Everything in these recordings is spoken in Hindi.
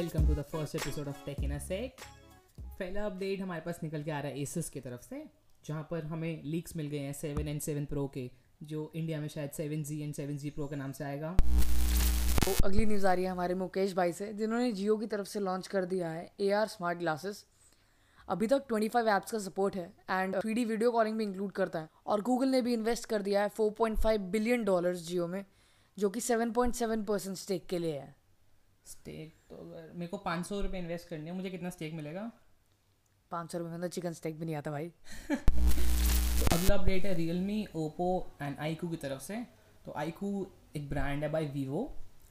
Welcome to the first episode of tech in a sec. पहला अपडेट हमारे पास निकल के आ रहा है एसस की तरफ से, जहाँ पर हमें लीक्स मिल गए हैं 7n7 Pro के, जो इंडिया में शायद 7z एंड 7z Pro के नाम से आएगा। तो अगली न्यूज़ आ रही है हमारे मुकेश भाई से, जिन्होंने जियो की तरफ से लॉन्च कर दिया है AR स्मार्ट ग्लासेस। अभी तक 25 ऐप्स का सपोर्ट है एंड 3D वीडियो कॉलिंग भी इंक्लूड करता है। और गूगल ने भी इन्वेस्ट कर दिया है $4.5 बिलियन जियो में, जो कि 7.7% स्टेक के लिए है। स्टेक तो अगर मेरे को ₹500 इन्वेस्ट करनी है, मुझे कितना स्टेक मिलेगा? ₹500 में तो चिकन स्टेक भी नहीं आता भाई। तो अगला अपडेट है रियलमी, ओप्पो एंड iQOO की तरफ से। तो iQOO एक ब्रांड है बाय वीवो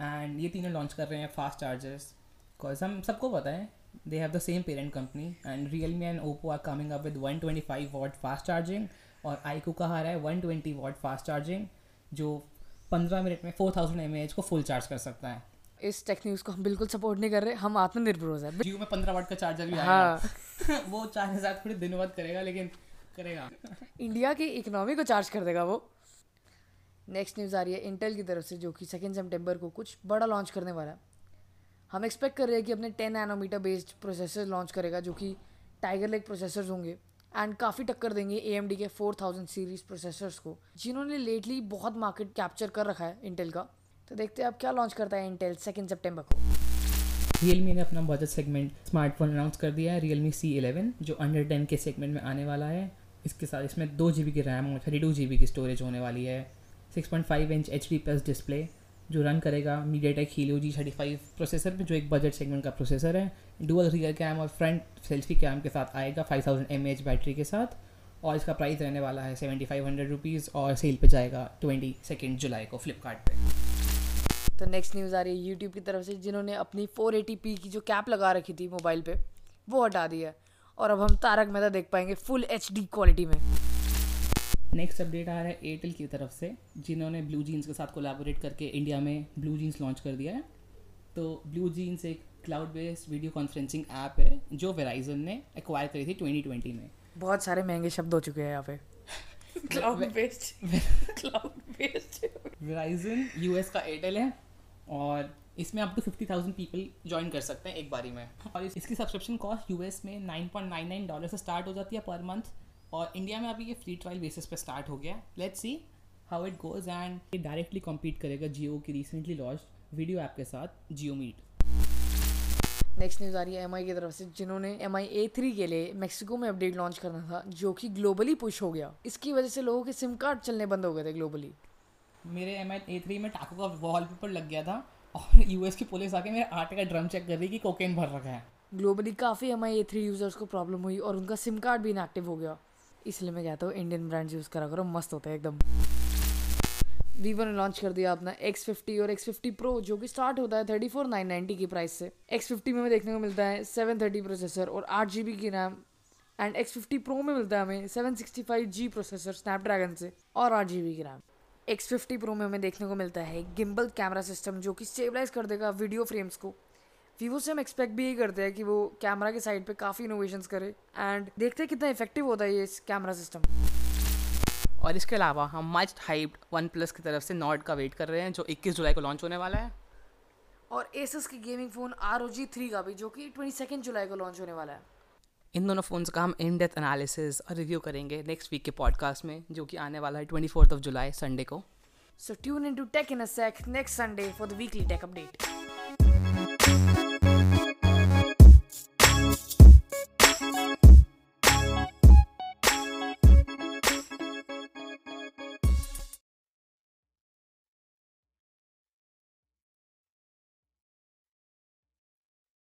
एंड ये तीनों लॉन्च कर रहे हैं फास्ट चार्जर्स, बिकॉज हम सबको पता है they have the same parent company. And Realme and Oppo are coming up with 125 watt fast charging और iQOO का आ रहा है 120 वाट फास्ट चार्जिंग, जो 15 मिनट में 4000 mAh को फुल चार्ज कर सकता है। इस टेक न्यूज़ को हम बिल्कुल सपोर्ट नहीं कर रहे, हम आत्मनिर्भर हैं। जियो में 15 वाट का चार्जर भी आएगा। वो 4000 थोड़े दिनों बाद करेगा, लेकिन करेगा। इंडिया की इकोनॉमी को चार्ज कर देगा वो। नेक्स्ट न्यूज़ आ रही है इंटेल की तरफ से, जो कि 2 सितंबर को कुछ बड़ा लॉन्च करने वाला है। हम एक्सपेक्ट कर रहे हैं कि अपने 10 नैनोमीटर बेस्ड प्रोसेसर लॉन्च करेगा, जो कि टाइगर लेक प्रोसेसर्स होंगे एंड काफ़ी टक्कर देंगे AMD के 4000 सीरीज़ प्रोसेसर्स को, जिन्होंने लेटली बहुत मार्केट कैप्चर कर रखा है इंटेल का। तो देखते हैं अब क्या लॉन्च करता है इंटेल 2 सितंबर को। रियलमी ने अपना बजट सेगमेंट स्मार्टफोन अनाउंस कर दिया है, रियलमी C11, जो अंडर 10 के सेगमेंट में आने वाला है। इसके साथ इसमें 2 GB की रैम और 32 GB की स्टोरेज होने वाली है। 6.5 इंच HD+ डिस्प्ले जो रन करेगा मीडियाटेक हीलियो G35 प्रोसेसर में, जो एक बजट सेगमेंट का प्रोसेसर है। डुअल रियर कैम और फ्रंट सेल्फी कैम के साथ आएगा 5000 mAh बैटरी के साथ। और इसका प्राइस रहने वाला है ₹7500 और सेल पे जाएगा 22 जुलाई को फ्लिपकार्ट पे। तो नेक्स्ट न्यूज़ आ रही है यूट्यूब की तरफ से, जिन्होंने अपनी 480p की जो कैप लगा रखी थी मोबाइल पे, वो हटा दी है और अब हम तारक मेहता देख पाएंगे फुल HD क्वालिटी में। नेक्स्ट अपडेट आ रहा है एयरटेल की तरफ से, जिन्होंने BlueJeans के साथ कोलैबोरेट करके इंडिया में BlueJeans लॉन्च कर दिया है। तो BlueJeans एक cloud based video conferencing app है, जो वेराइजन ने एक्वायर करी थी 2020 में। बहुत सारे महंगे शब्द हो चुके हैं यहाँ पे। क्लाउड बेस्ड वेराइजन US का एयरटेल है और इसमें आप तो 50,000 पीपल ज्वाइन कर सकते हैं एक बारी में। और इसकी सब्सक्रिप्शन कॉस्ट US में $9.99 से स्टार्ट हो जाती है पर मंथ, और इंडिया में अभी ये फ्री ट्रायल बेसिस पे स्टार्ट हो गया। Let's see how it goes. And ये डायरेक्टली कॉम्पीट करेगा जियो की रिसेंटली लॉन्च वीडियो ऐप के साथ जियो मीट। नेक्स्ट न्यूज़ आ रही है MI की तरफ से, जिन्होंने MI A3 के लिए मेक्सिको में अपडेट लॉन्च करना था, जो कि ग्लोबली पुश हो गया। इसकी वजह से लोगों के सिम कार्ड चलने बंद हो गए थे ग्लोबली। मेरे MI A3 में टाको का वॉलपेपर लग गया था और US की पुलिस आके मेरे आटे का ड्रम चेक कर रही कि कोकेन भर रखा है। ग्लोबली काफ़ी MI A3 यूज़र्स को प्रॉब्लम हुई और उनका सिम कार्ड भी इनएक्टिव हो गया। इसलिए मैं कहता हूँ इंडियन ब्रांड्स यूज़ करा करो, मस्त होता है एकदम। वीवो ने लॉन्च कर दिया अपना X50 और X50 Pro, जो कि स्टार्ट होता है 34,990 की प्राइस से। X50 में देखने को मिलता है 730 प्रोसेसर और 8 GB की रैम एंड X50 Pro में मिलता है हमें 765G प्रोसेसर स्नैपड्रैगन से और 8 GB की रैम। X50 Pro में हमें देखने को मिलता है गिम्बल कैमरा सिस्टम, जो कि स्टेबलाइज कर देगा वीडियो फ्रेम्स को। वीवो से हम एक्सपेक्ट भी यही करते हैं कि वो कैमरा के साइड पे काफ़ी इनोवेशंस करे एंड देखते हैं कितना इफेक्टिव होता है ये कैमरा सिस्टम। और इसके अलावा हम मच हाइप्ड OnePlus की तरफ से नॉर्ड का वेट कर रहे हैं, जो 21 जुलाई को लॉन्च होने वाला है। और Asus की गेमिंग फ़ोन ROG 3 का भी, जो कि 22 जुलाई को लॉन्च होने वाला है। इन दोनों फ़ोन्स का हम इन डेप्थ एनालिसिस और रिव्यू करेंगे नेक्स्ट वीक के पॉडकास्ट में, जो कि आने वाला है 24 जुलाई संडे को। So tune in to tech in a sec next Sunday for the weekly tech update.